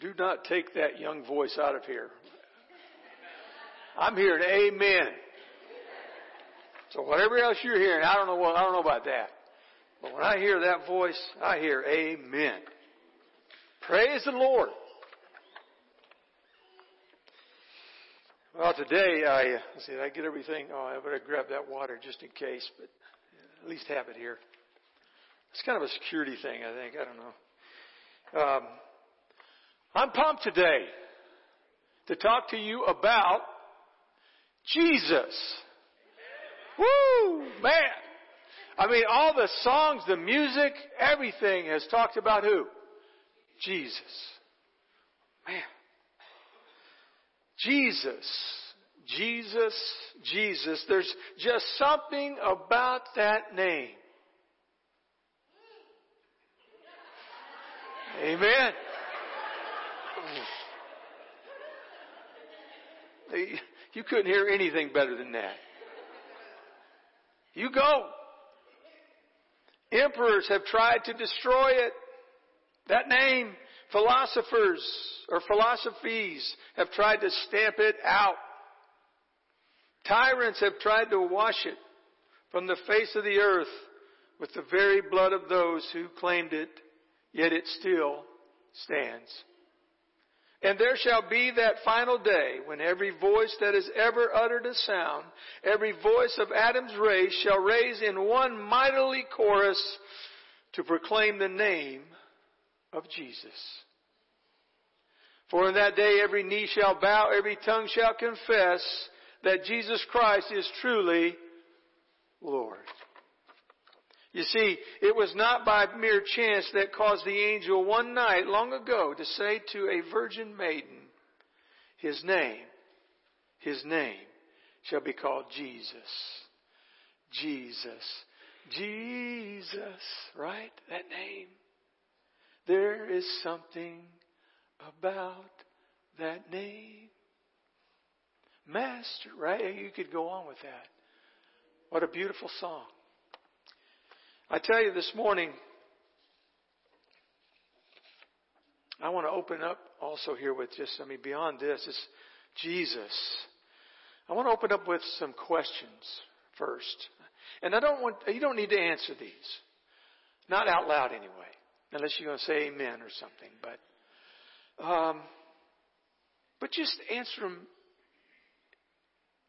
Do not take that young voice out of here. I'm hearing amen. So whatever else you're hearing, I don't know about that. But when I hear that voice, I hear amen. Praise the Lord. Well, today, did I get everything? Oh, I better grab that water just in case, but at least have it here. It's kind of a security thing, I think. I don't know. I'm pumped today to talk to you about Jesus. Woo! Man! I mean, all the songs, the music, everything has talked about who? Jesus. Man. Jesus. Jesus. Jesus. There's just something about that name. Amen. You couldn't hear anything better than that. You go. Emperors have tried to destroy it. That name, philosophers or philosophies have tried to stamp it out. Tyrants have tried to wash it from the face of the earth with the very blood of those who claimed it, yet it still stands. And there shall be that final day when every voice that has ever uttered a sound, every voice of Adam's race shall raise in one mightily chorus to proclaim the name of Jesus. For in that day every knee shall bow, every tongue shall confess that Jesus Christ is truly Lord. You see, it was not by mere chance that caused the angel one night long ago to say to a virgin maiden, His name shall be called Jesus. Jesus. Jesus. Right? That name. There is something about that name. Master, right? You could go on with that. What a beautiful song. I tell you this morning, I want to open up also here with just, beyond this, it's Jesus. I want to open up with some questions first. And you don't need to answer these. Not out loud anyway. Unless you're going to say amen or something. But just answer them.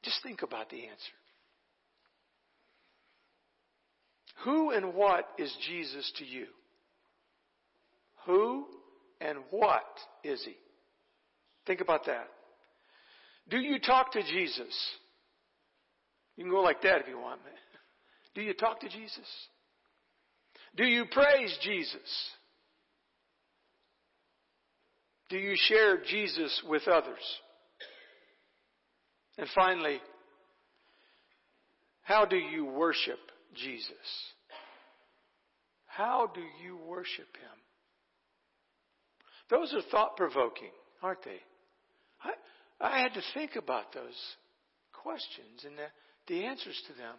Just think about the answer. Who and what is Jesus to you? Who and what is he? Think about that. Do you talk to Jesus? You can go like that if you want. Do you talk to Jesus? Do you praise Jesus? Do you share Jesus with others? And finally, how do you worship Jesus? How do you worship him? Those are thought-provoking, aren't they? I had to think about those questions and the answers to them.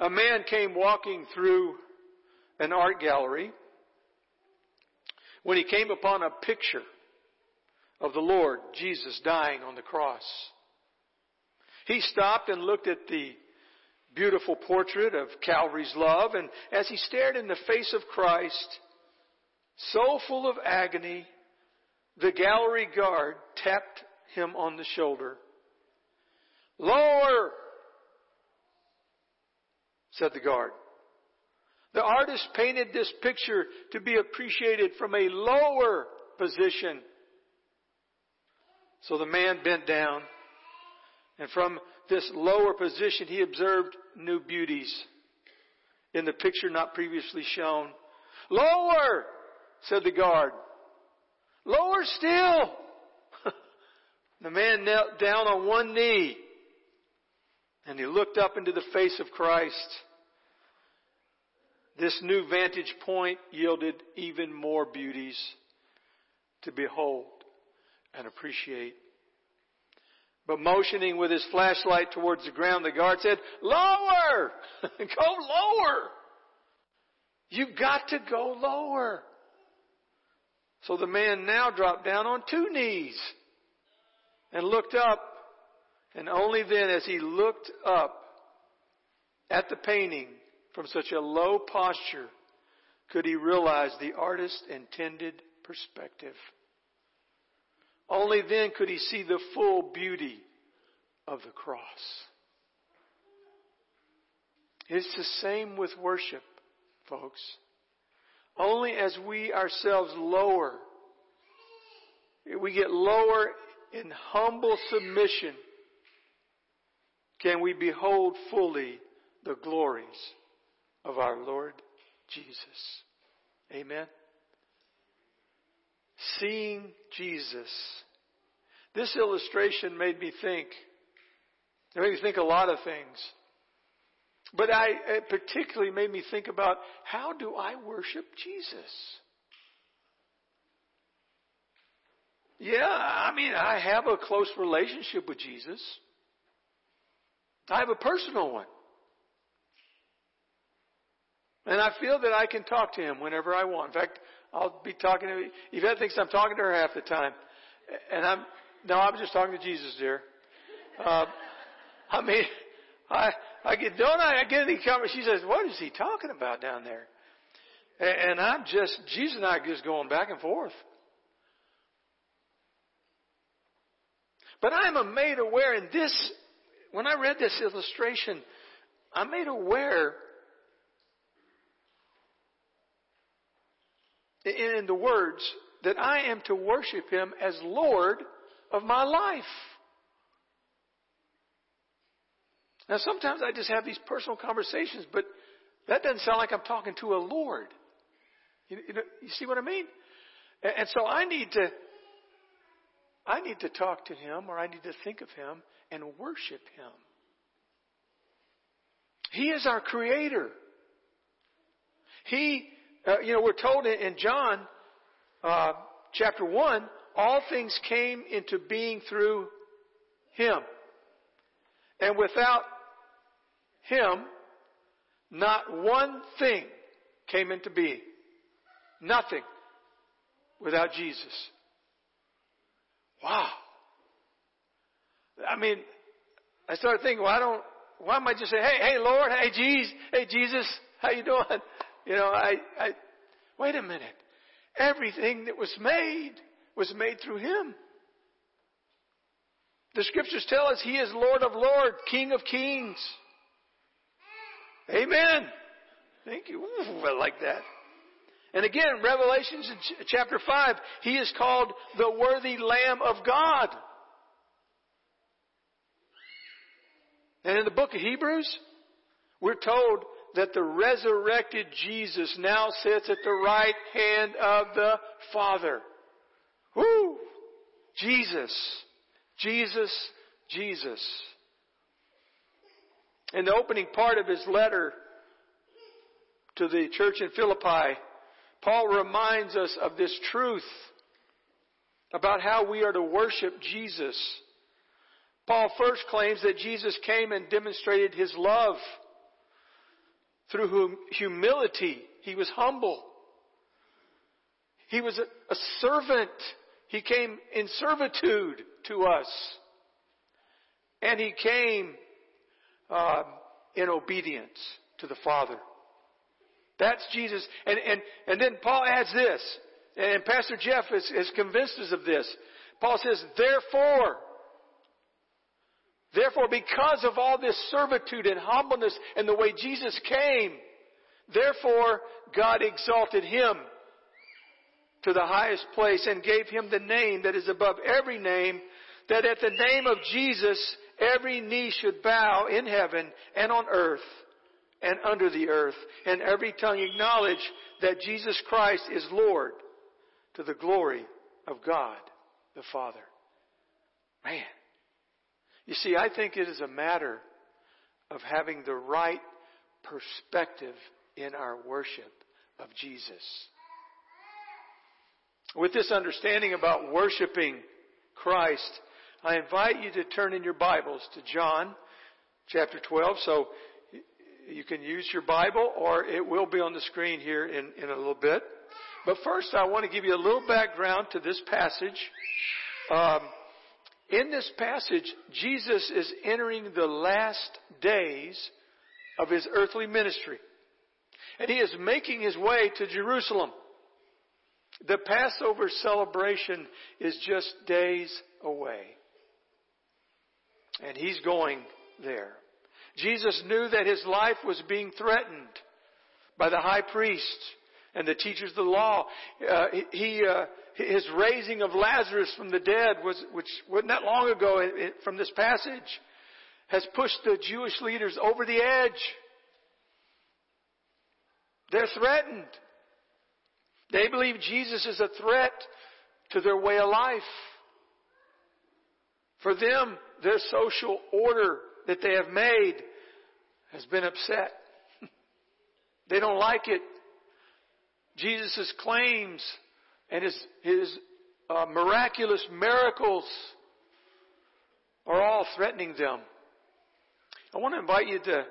A man came walking through an art gallery when he came upon a picture of the Lord Jesus dying on the cross. He stopped and looked at the beautiful portrait of Calvary's love, and as he stared in the face of Christ, so full of agony, the gallery guard tapped him on the shoulder. "Lower," said the guard. The artist painted this picture to be appreciated from a lower position. So the man bent down, and from this lower position, he observed new beauties in the picture not previously shown. "Lower," said the guard. "Lower still." The man knelt down on one knee and he looked up into the face of Christ. This new vantage point yielded even more beauties to behold and appreciate. But motioning with his flashlight towards the ground, the guard said, "Lower! Go lower! You've got to go lower." So the man now dropped down on two knees and looked up. And only then, as he looked up at the painting from such a low posture, could he realize the artist's intended perspective. Only then could he see the full beauty of the cross. It's the same with worship, folks. Only as we ourselves lower, we get lower in humble submission, can we behold fully the glories of our Lord Jesus. Amen. Seeing Jesus. This illustration made me think. It made me think a lot of things. But it particularly made me think about, how do I worship Jesus? Yeah, I have a close relationship with Jesus. I have a personal one. And I feel that I can talk to him whenever I want. In fact, I'll be talking to him. Yvette thinks I'm talking to her half the time. And I'm just talking to Jesus, dear. I get any comment. She says, "What is he talking about down there?" And I'm just, Jesus and I are just going back and forth. But I'm made aware in this, when I read this illustration, I'm made aware in the words that I am to worship him as Lord of my life. Now, sometimes I just have these personal conversations, but that doesn't sound like I'm talking to a Lord. You see what I mean? And so I need to talk to him, or I need to think of him and worship him. He is our creator. He, we're told in John chapter 1, all things came into being through him. And without him, not one thing came into being. Nothing without Jesus. Wow. I started thinking, why am I just saying, hey Lord, hey Jesus, how you doing? I wait a minute. Everything that was made through him. The scriptures tell us he is Lord of lords, King of kings. Amen. Thank you. Ooh, I like that. And again, Revelation chapter 5, he is called the worthy Lamb of God. And in the book of Hebrews, we're told that the resurrected Jesus now sits at the right hand of the Father. Woo! Jesus. Jesus. Jesus. In the opening part of his letter to the church in Philippi, Paul reminds us of this truth about how we are to worship Jesus. Paul first claims that Jesus came and demonstrated his love. Through humility, he was humble. He was a servant. He came in servitude to us. And he came in obedience to the Father. That's Jesus. And then Paul adds this, and Pastor Jeff has convinced us of this. Paul says, Therefore, because of all this servitude and humbleness and the way Jesus came, therefore God exalted him to the highest place and gave him the name that is above every name, that at the name of Jesus every knee should bow in heaven and on earth and under the earth, and every tongue acknowledge that Jesus Christ is Lord, to the glory of God the Father. Man. You see, I think it is a matter of having the right perspective in our worship of Jesus. With this understanding about worshiping Christ, I invite you to turn in your Bibles to John chapter 12. So you can use your Bible, or it will be on the screen here in a little bit. But first, I want to give you a little background to this passage. In this passage, Jesus is entering the last days of his earthly ministry, and he is making his way to Jerusalem. The Passover celebration is just days away, and he's going there. Jesus knew that his life was being threatened by the high priests and the teachers of the law. His raising of Lazarus from the dead, which wasn't that long ago from this passage, has pushed the Jewish leaders over the edge. They're threatened. They believe Jesus is a threat to their way of life. For them, their social order that they have made has been upset. They don't like it. Jesus' claims and his miraculous miracles are all threatening them. I want to invite you to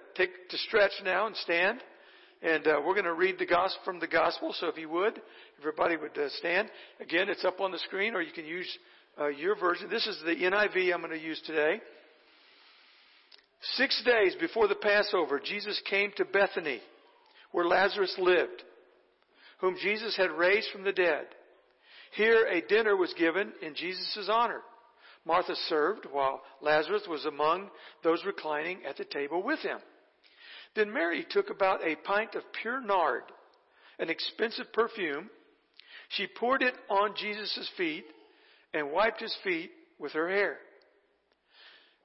stretch now and stand. And we're going to read from the gospel. So if you would, everybody would stand. Again, it's up on the screen, or you can use your version. This is the NIV I'm going to use today. 6 days before the Passover, Jesus came to Bethany, where Lazarus lived, whom Jesus had raised from the dead. Here a dinner was given in Jesus' honor. Martha served, while Lazarus was among those reclining at the table with him. Then Mary took about a pint of pure nard, an expensive perfume. She poured it on Jesus' feet and wiped his feet with her hair.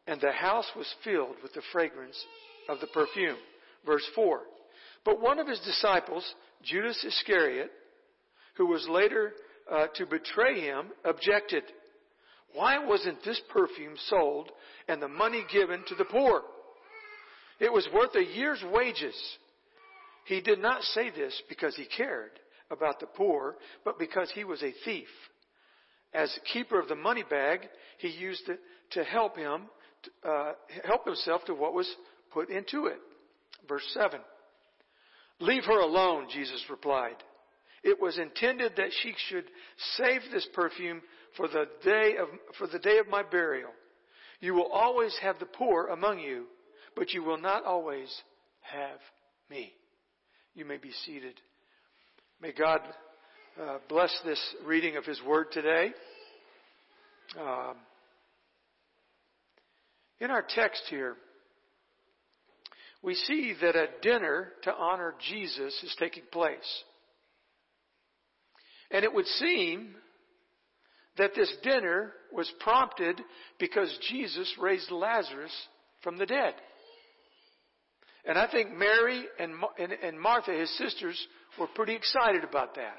And the house was filled with the fragrance of the perfume. Verse 4. But one of his disciples, Judas Iscariot, who was later to betray him, objected. Why wasn't this perfume sold and the money given to the poor? It was worth a year's wages. He did not say this because he cared about the poor, but because he was a thief. As keeper of the money bag, he used it to help himself to what was put into it. Verse 7. Leave her alone, Jesus replied. It was intended that she should save this perfume for the day of my burial. You will always have the poor among you, but you will not always have me. You may be seated. May God bless this reading of his word today. In our text here, we see that a dinner to honor Jesus is taking place. And it would seem that this dinner was prompted because Jesus raised Lazarus from the dead. And I think Mary and Martha, his sisters, were pretty excited about that.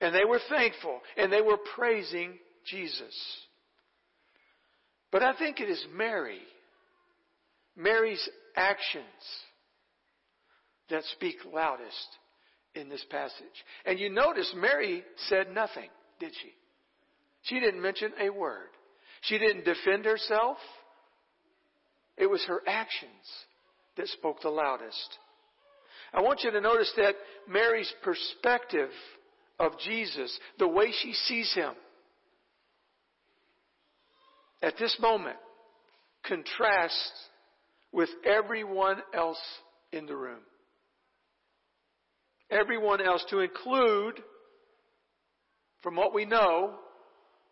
And they were thankful, and they were praising Jesus. But I think it is Mary's actions that speak loudest in this passage. And you notice Mary said nothing, did she? She didn't mention a word. She didn't defend herself. It was her actions that spoke the loudest. I want you to notice that Mary's perspective of Jesus, the way she sees him at this moment, contrasts with everyone else in the room. Everyone else, to include, from what we know,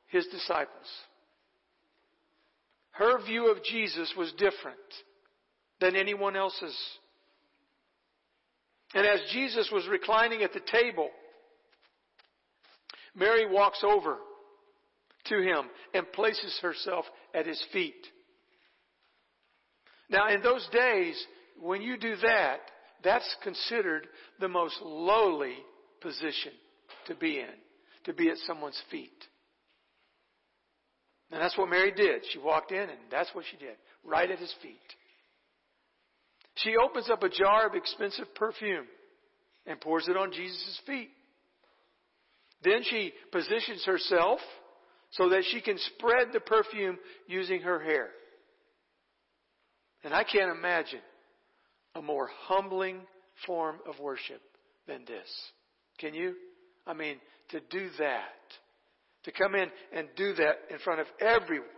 his disciples. Her view of Jesus was different than anyone else's. And as Jesus was reclining at the table, Mary walks over to him and places herself at his feet. Now, in those days, when you do that, that's considered the most lowly position to be in, to be at someone's feet. And that's what Mary did. She walked in, and that's what she did, right at his feet. She opens up a jar of expensive perfume and pours it on Jesus' feet. Then she positions herself so that she can spread the perfume using her hair. And I can't imagine a more humbling form of worship than this. Can you? I mean, to do that. To come in and do that in front of everyone.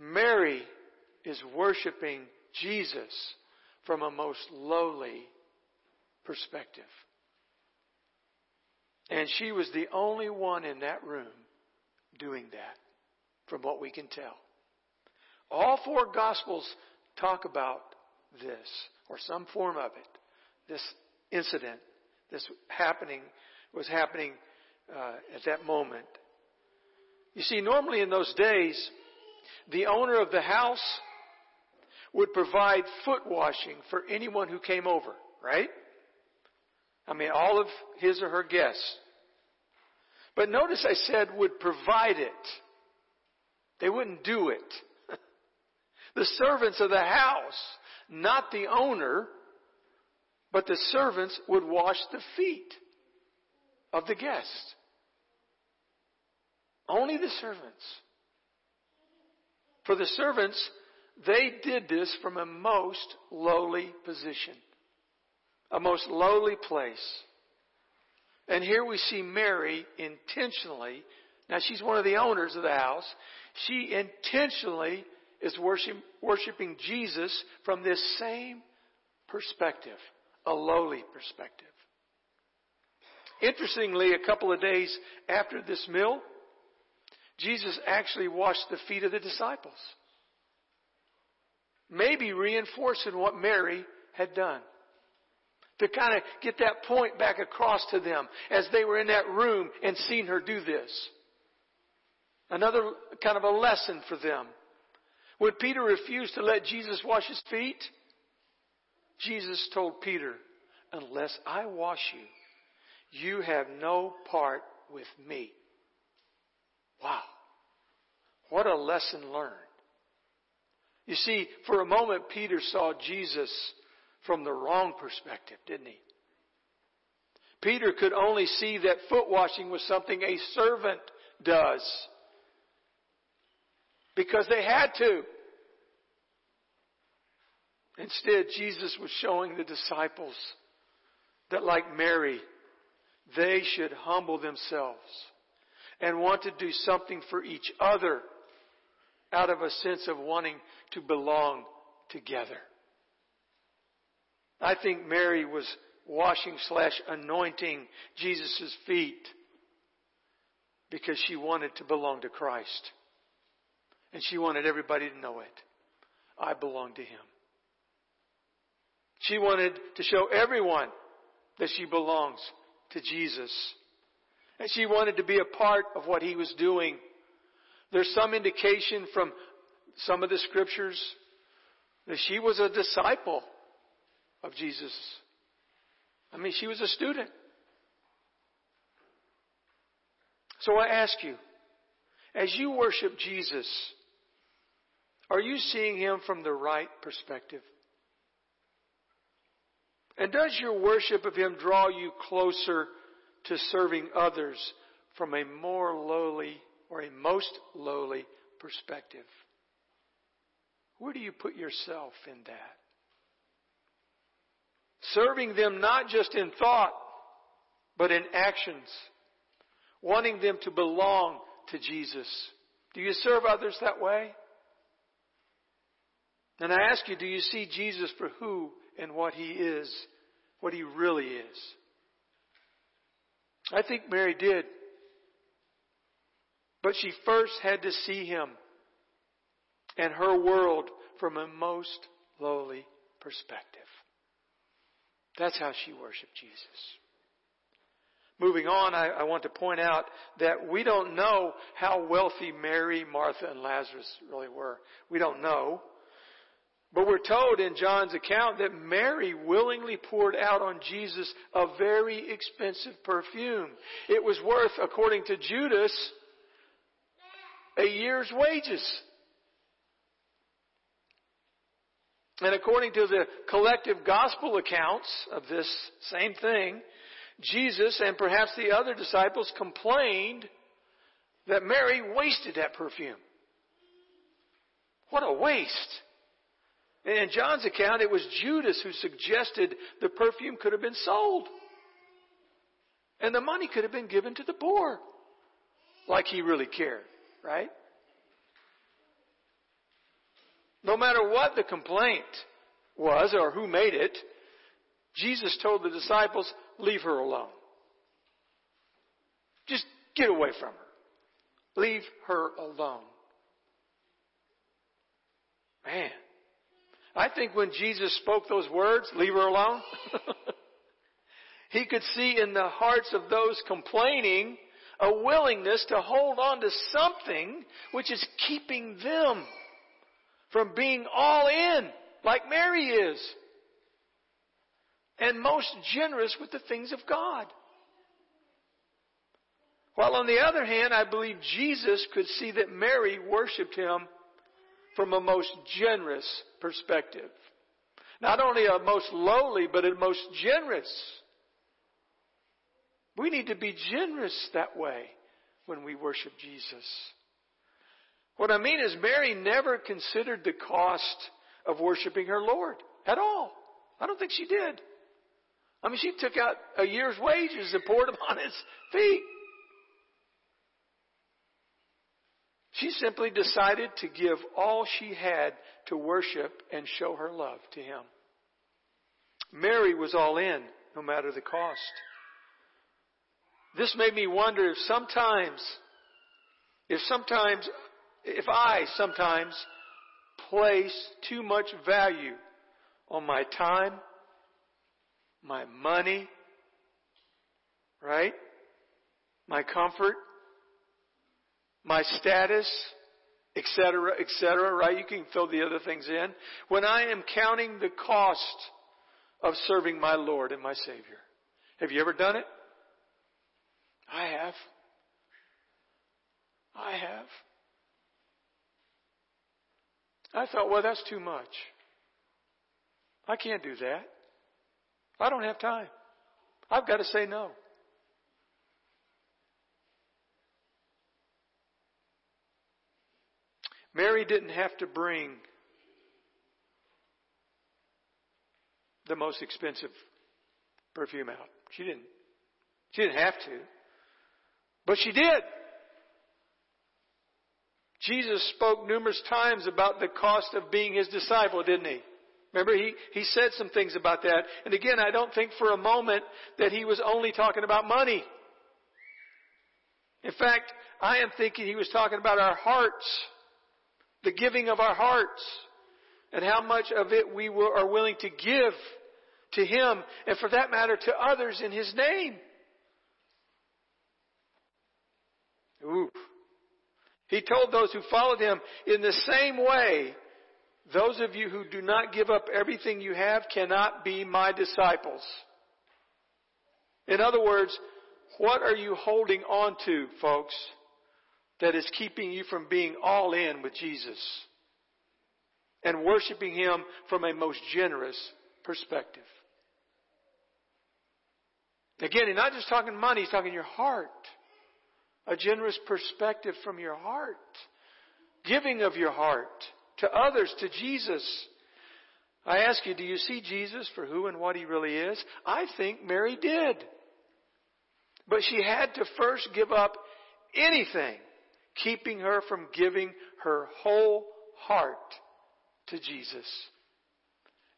Mary is worshiping Jesus from a most lowly perspective. And she was the only one in that room doing that, from what we can tell. All four Gospels talk about this, or some form of it. This incident, this happening, was happening at that moment. You see, normally in those days, the owner of the house would provide foot washing for anyone who came over, right? I mean, all of his or her guests. But notice I said would provide it. They wouldn't do it. The servants of the house, not the owner, but the servants would wash the feet of the guests. Only the servants. For the servants, they did this from a most lowly position. A most lowly place. And here we see Mary intentionally. Now, she's one of the owners of the house. She intentionally is worshiping Jesus from this same perspective. A lowly perspective. Interestingly, a couple of days after this meal, Jesus actually washed the feet of the disciples. Maybe reinforcing what Mary had done. To kind of get that point back across to them as they were in that room and seen her do this. Another kind of a lesson for them. Would Peter refuse to let Jesus wash his feet? Jesus told Peter, unless I wash you, you have no part with me. Wow. What a lesson learned. You see, for a moment, Peter saw Jesus from the wrong perspective, didn't he? Peter could only see that foot washing was something a servant does. Because they had to. Instead, Jesus was showing the disciples that, like Mary, they should humble themselves and want to do something for each other out of a sense of wanting to belong together. I think Mary was washing/anointing Jesus' feet because she wanted to belong to Christ. And she wanted everybody to know it. I belong to Him. She wanted to show everyone that she belongs to Jesus. And she wanted to be a part of what He was doing. There's some indication from some of the scriptures that she was a disciple of Jesus. I mean, she was a student. So I ask you, as you worship Jesus, are you seeing Him from the right perspective? And does your worship of Him draw you closer to serving others from a more lowly or a most lowly perspective? Where do you put yourself in that? Serving them not just in thought, but in actions. Wanting them to belong to Jesus. Do you serve others that way? And I ask you, do you see Jesus for who and what He is, what He really is? I think Mary did. But she first had to see Him and her world from a most lowly perspective. That's how she worshiped Jesus. Moving on, I want to point out that we don't know how wealthy Mary, Martha, and Lazarus really were. We don't know. But we're told in John's account that Mary willingly poured out on Jesus a very expensive perfume. It was worth, according to Judas, a year's wages. And according to the collective gospel accounts of this same thing, Jesus and perhaps the other disciples complained that Mary wasted that perfume. What a waste! And in John's account, it was Judas who suggested the perfume could have been sold. And the money could have been given to the poor. Like he really cared, right? No matter what the complaint was or who made it, Jesus told the disciples, leave her alone. Just get away from her. Leave her alone. Man. I think when Jesus spoke those words, leave her alone, he could see in the hearts of those complaining a willingness to hold on to something which is keeping them from being all in, like Mary is, and most generous with the things of God. While on the other hand, I believe Jesus could see that Mary worshipped him from a most generous perspective. Not only a most lowly, but a most generous. We need to be generous that way when we worship Jesus. What I mean is Mary never considered the cost of worshiping her Lord at all. I don't think she did. I mean, she took out a year's wages and poured them on his feet. She simply decided to give all she had to worship and show her love to him. Mary was all in, no matter the cost. This made me wonder if I sometimes place too much value on my time, my money, right? My comfort, my status, etc., right? You can fill the other things in. When I am counting the cost of serving my Lord and my Savior. Have you ever done it? I have. I thought, well, that's too much. I can't do that. I don't have time. I've got to say no. Mary didn't have to bring the most expensive perfume out. She didn't have to. But she did. Jesus spoke numerous times about the cost of being his disciple, didn't he? Remember, he said some things about that. And again, I don't think for a moment that he was only talking about money. In fact, I am thinking he was talking about our hearts. The giving of our hearts and how much of it we are willing to give to him and for that matter to others in his name. Ooh. He told those who followed him, in the same way, those of you who do not give up everything you have cannot be my disciples. In other words, what are you holding on to, folks? That is keeping you from being all in with Jesus and worshiping him from a most generous perspective. Again, he's not just talking money, he's talking your heart. A generous perspective from your heart. Giving of your heart to others, to Jesus. I ask you, do you see Jesus for who and what he really is? I think Mary did. But she had to first give up anything keeping her from giving her whole heart to Jesus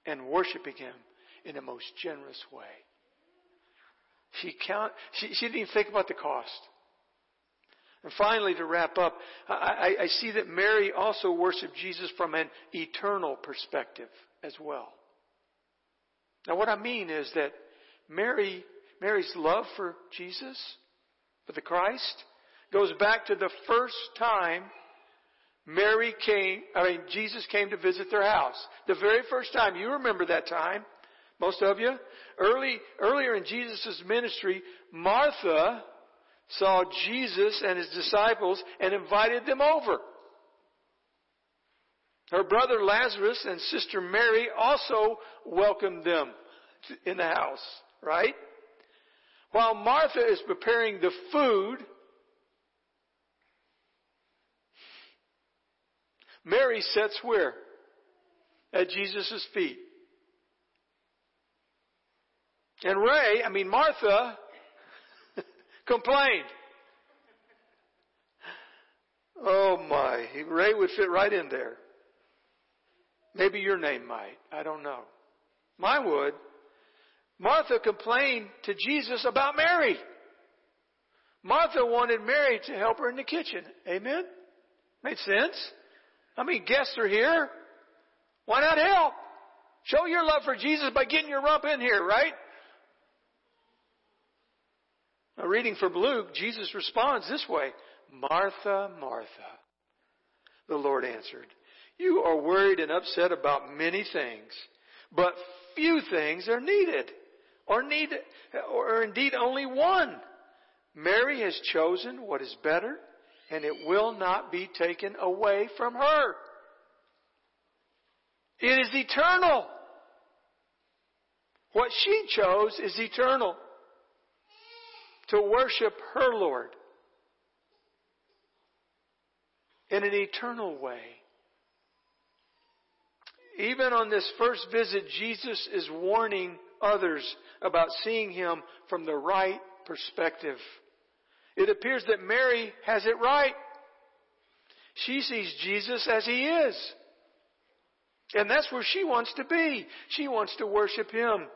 and worshiping him in the most generous way. She didn't even think about the cost. And finally, to wrap up, I see that Mary also worshiped Jesus from an eternal perspective as well. Now, what I mean is that Mary's love for Jesus, for the Christ, goes back to the first time Jesus came to visit their house. The very first time. You remember that time, most of you. Earlier in Jesus' ministry, Martha saw Jesus and his disciples and invited them over. Her brother Lazarus and sister Mary also welcomed them in the house, right? While Martha is preparing the food, Mary sits where? At Jesus' feet. And Martha complained. Oh my, Ray would fit right in there. Maybe your name might. I don't know. Mine would. Martha complained to Jesus about Mary. Martha wanted Mary to help her in the kitchen. Amen? Made sense? Guests are here. Why not help? Show your love for Jesus by getting your rump in here, right? Now, reading from Luke, Jesus responds this way. Martha, Martha, the Lord answered, you are worried and upset about many things, but few things are needed, or indeed only one. Mary has chosen what is better, and it will not be taken away from her. It is eternal. What she chose is eternal. To worship her Lord in an eternal way. Even on this first visit, Jesus is warning others about seeing him from the right perspective. It appears that Mary has it right. She sees Jesus as he is. And that's where she wants to be. She wants to worship him.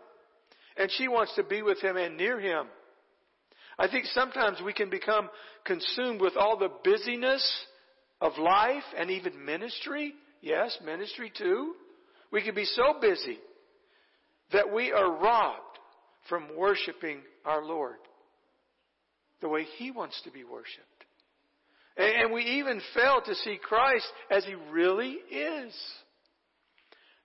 And she wants to be with him and near him. I think sometimes we can become consumed with all the busyness of life and even ministry. Yes, ministry too. We can be so busy that we are robbed from worshiping our Lord the way he wants to be worshipped. And we even fail to see Christ as he really is.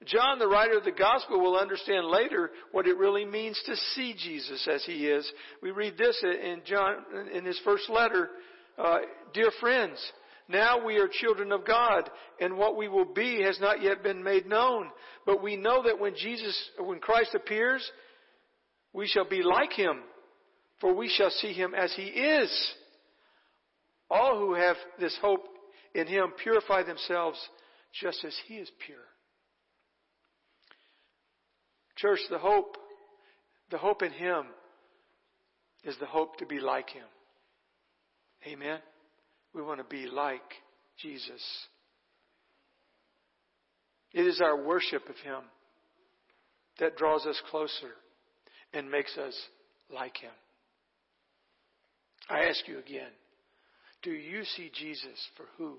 John, the writer of the gospel, will understand later what it really means to see Jesus as he is. We read this in John, in his first letter. Dear friends, now we are children of God, and what we will be has not yet been made known. But we know that when Christ appears, we shall be like him. For we shall see him as he is. All who have this hope in him purify themselves just as he is pure. Church, the hope in him is the hope to be like him. Amen. We want to be like Jesus. It is our worship of him that draws us closer and makes us like him. I ask you again, do you see Jesus for who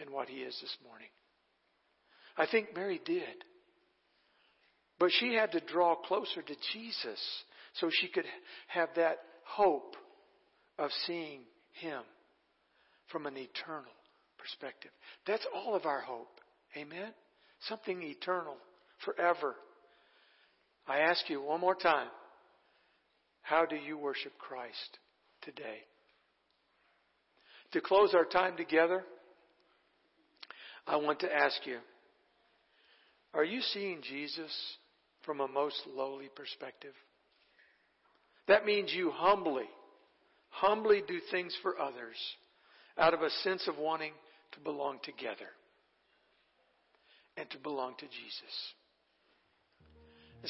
and what he is this morning? I think Mary did. But she had to draw closer to Jesus so she could have that hope of seeing him from an eternal perspective. That's all of our hope. Amen? Something eternal, forever. I ask you one more time, how do you worship Christ today? To close our time together, I want to ask you, are you seeing Jesus from a most lowly perspective? That means you humbly do things for others out of a sense of wanting to belong together and to belong to Jesus.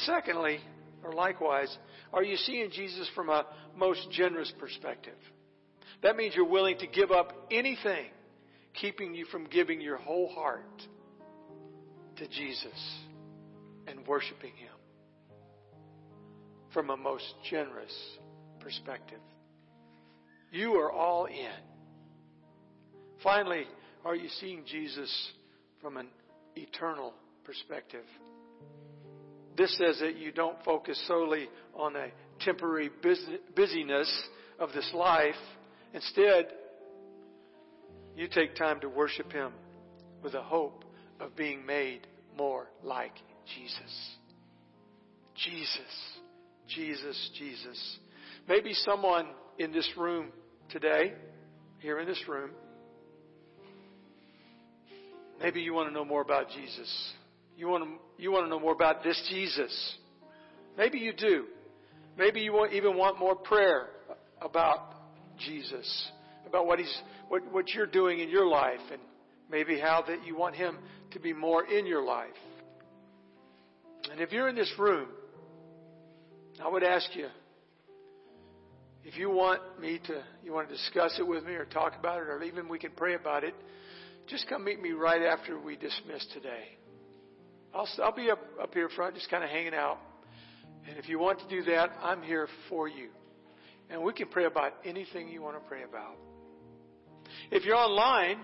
Secondly, or likewise, are you seeing Jesus from a most generous perspective? That means you're willing to give up anything keeping you from giving your whole heart to Jesus and worshiping him from a most generous perspective. You are all in. Finally, are you seeing Jesus from an eternal perspective? This says that you don't focus solely on a temporary busyness of this life. Instead, you take time to worship him with a hope of being made more like Jesus. Jesus, Jesus, Jesus. Maybe someone in this room today, here in this room, maybe you want to know more about Jesus. You want to know more about this Jesus. Maybe you do. Maybe you even want more prayer about Jesus, about what you're doing in your life, and maybe how that you want Him to be more in your life. And if you're in this room, I would ask you, if you want me to, you want to discuss it with me or talk about it, or even we can pray about it, just come meet me right after we dismiss today. I'll be up here front, just kind of hanging out. And if you want to do that, I'm here for you. And we can pray about anything you want to pray about. If you're online,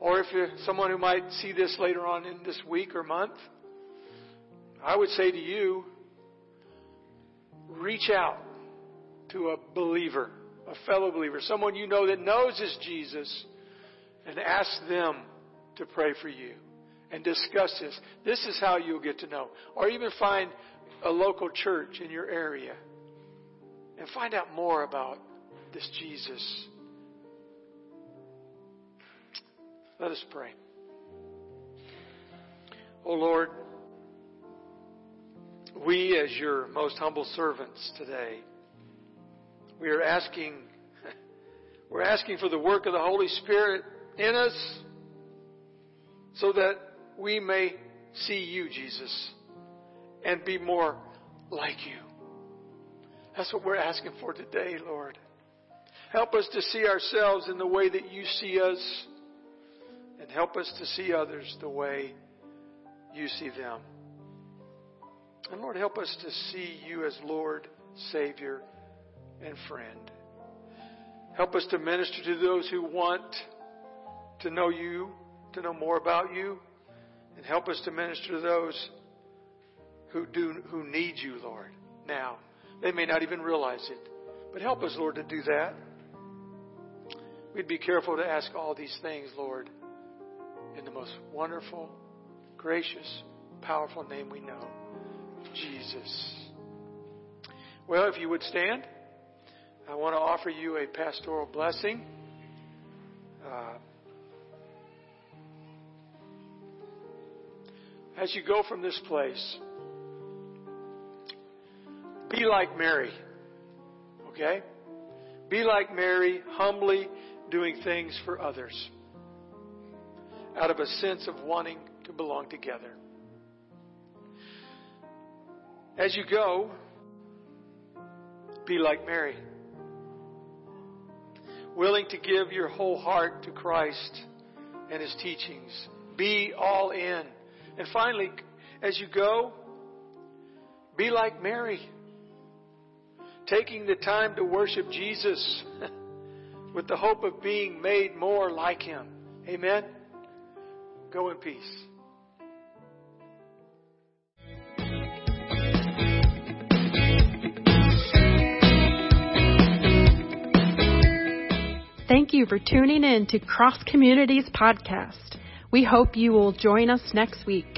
or if you're someone who might see this later on in this week or month, I would say to you, reach out to a believer, a fellow believer, someone you know that knows is Jesus, and ask them to pray for you and discuss this. This is how you'll get to know. Or even find a local church in your area and find out more about this Jesus. Let us pray. Oh Lord, we as your most humble servants today, we're asking for the work of the Holy Spirit in us so that we may see you, Jesus, and be more like you. That's what we're asking for today, Lord. Help us to see ourselves in the way that you see us, and help us to see others the way you see them. And Lord, help us to see you as Lord, Savior, and friend. Help us to minister to those who want to know you, to know more about you, and help us to minister to those who need you, Lord, now. They may not even realize it, but help us, Lord, to do that. We'd be careful to ask all these things, Lord, in the most wonderful, gracious, powerful name we know, Jesus. Well, if you would stand, I want to offer you a pastoral blessing. As you go from this place, be like Mary, okay? Be like Mary, humbly doing things for others out of a sense of wanting to belong together. As you go, be like Mary, willing to give your whole heart to Christ and His teachings. Be all in. And finally, as you go, be like Mary, taking the time to worship Jesus with the hope of being made more like Him. Amen? Go in peace. Thank you for tuning in to Cross Community's podcast. We hope you will join us next week.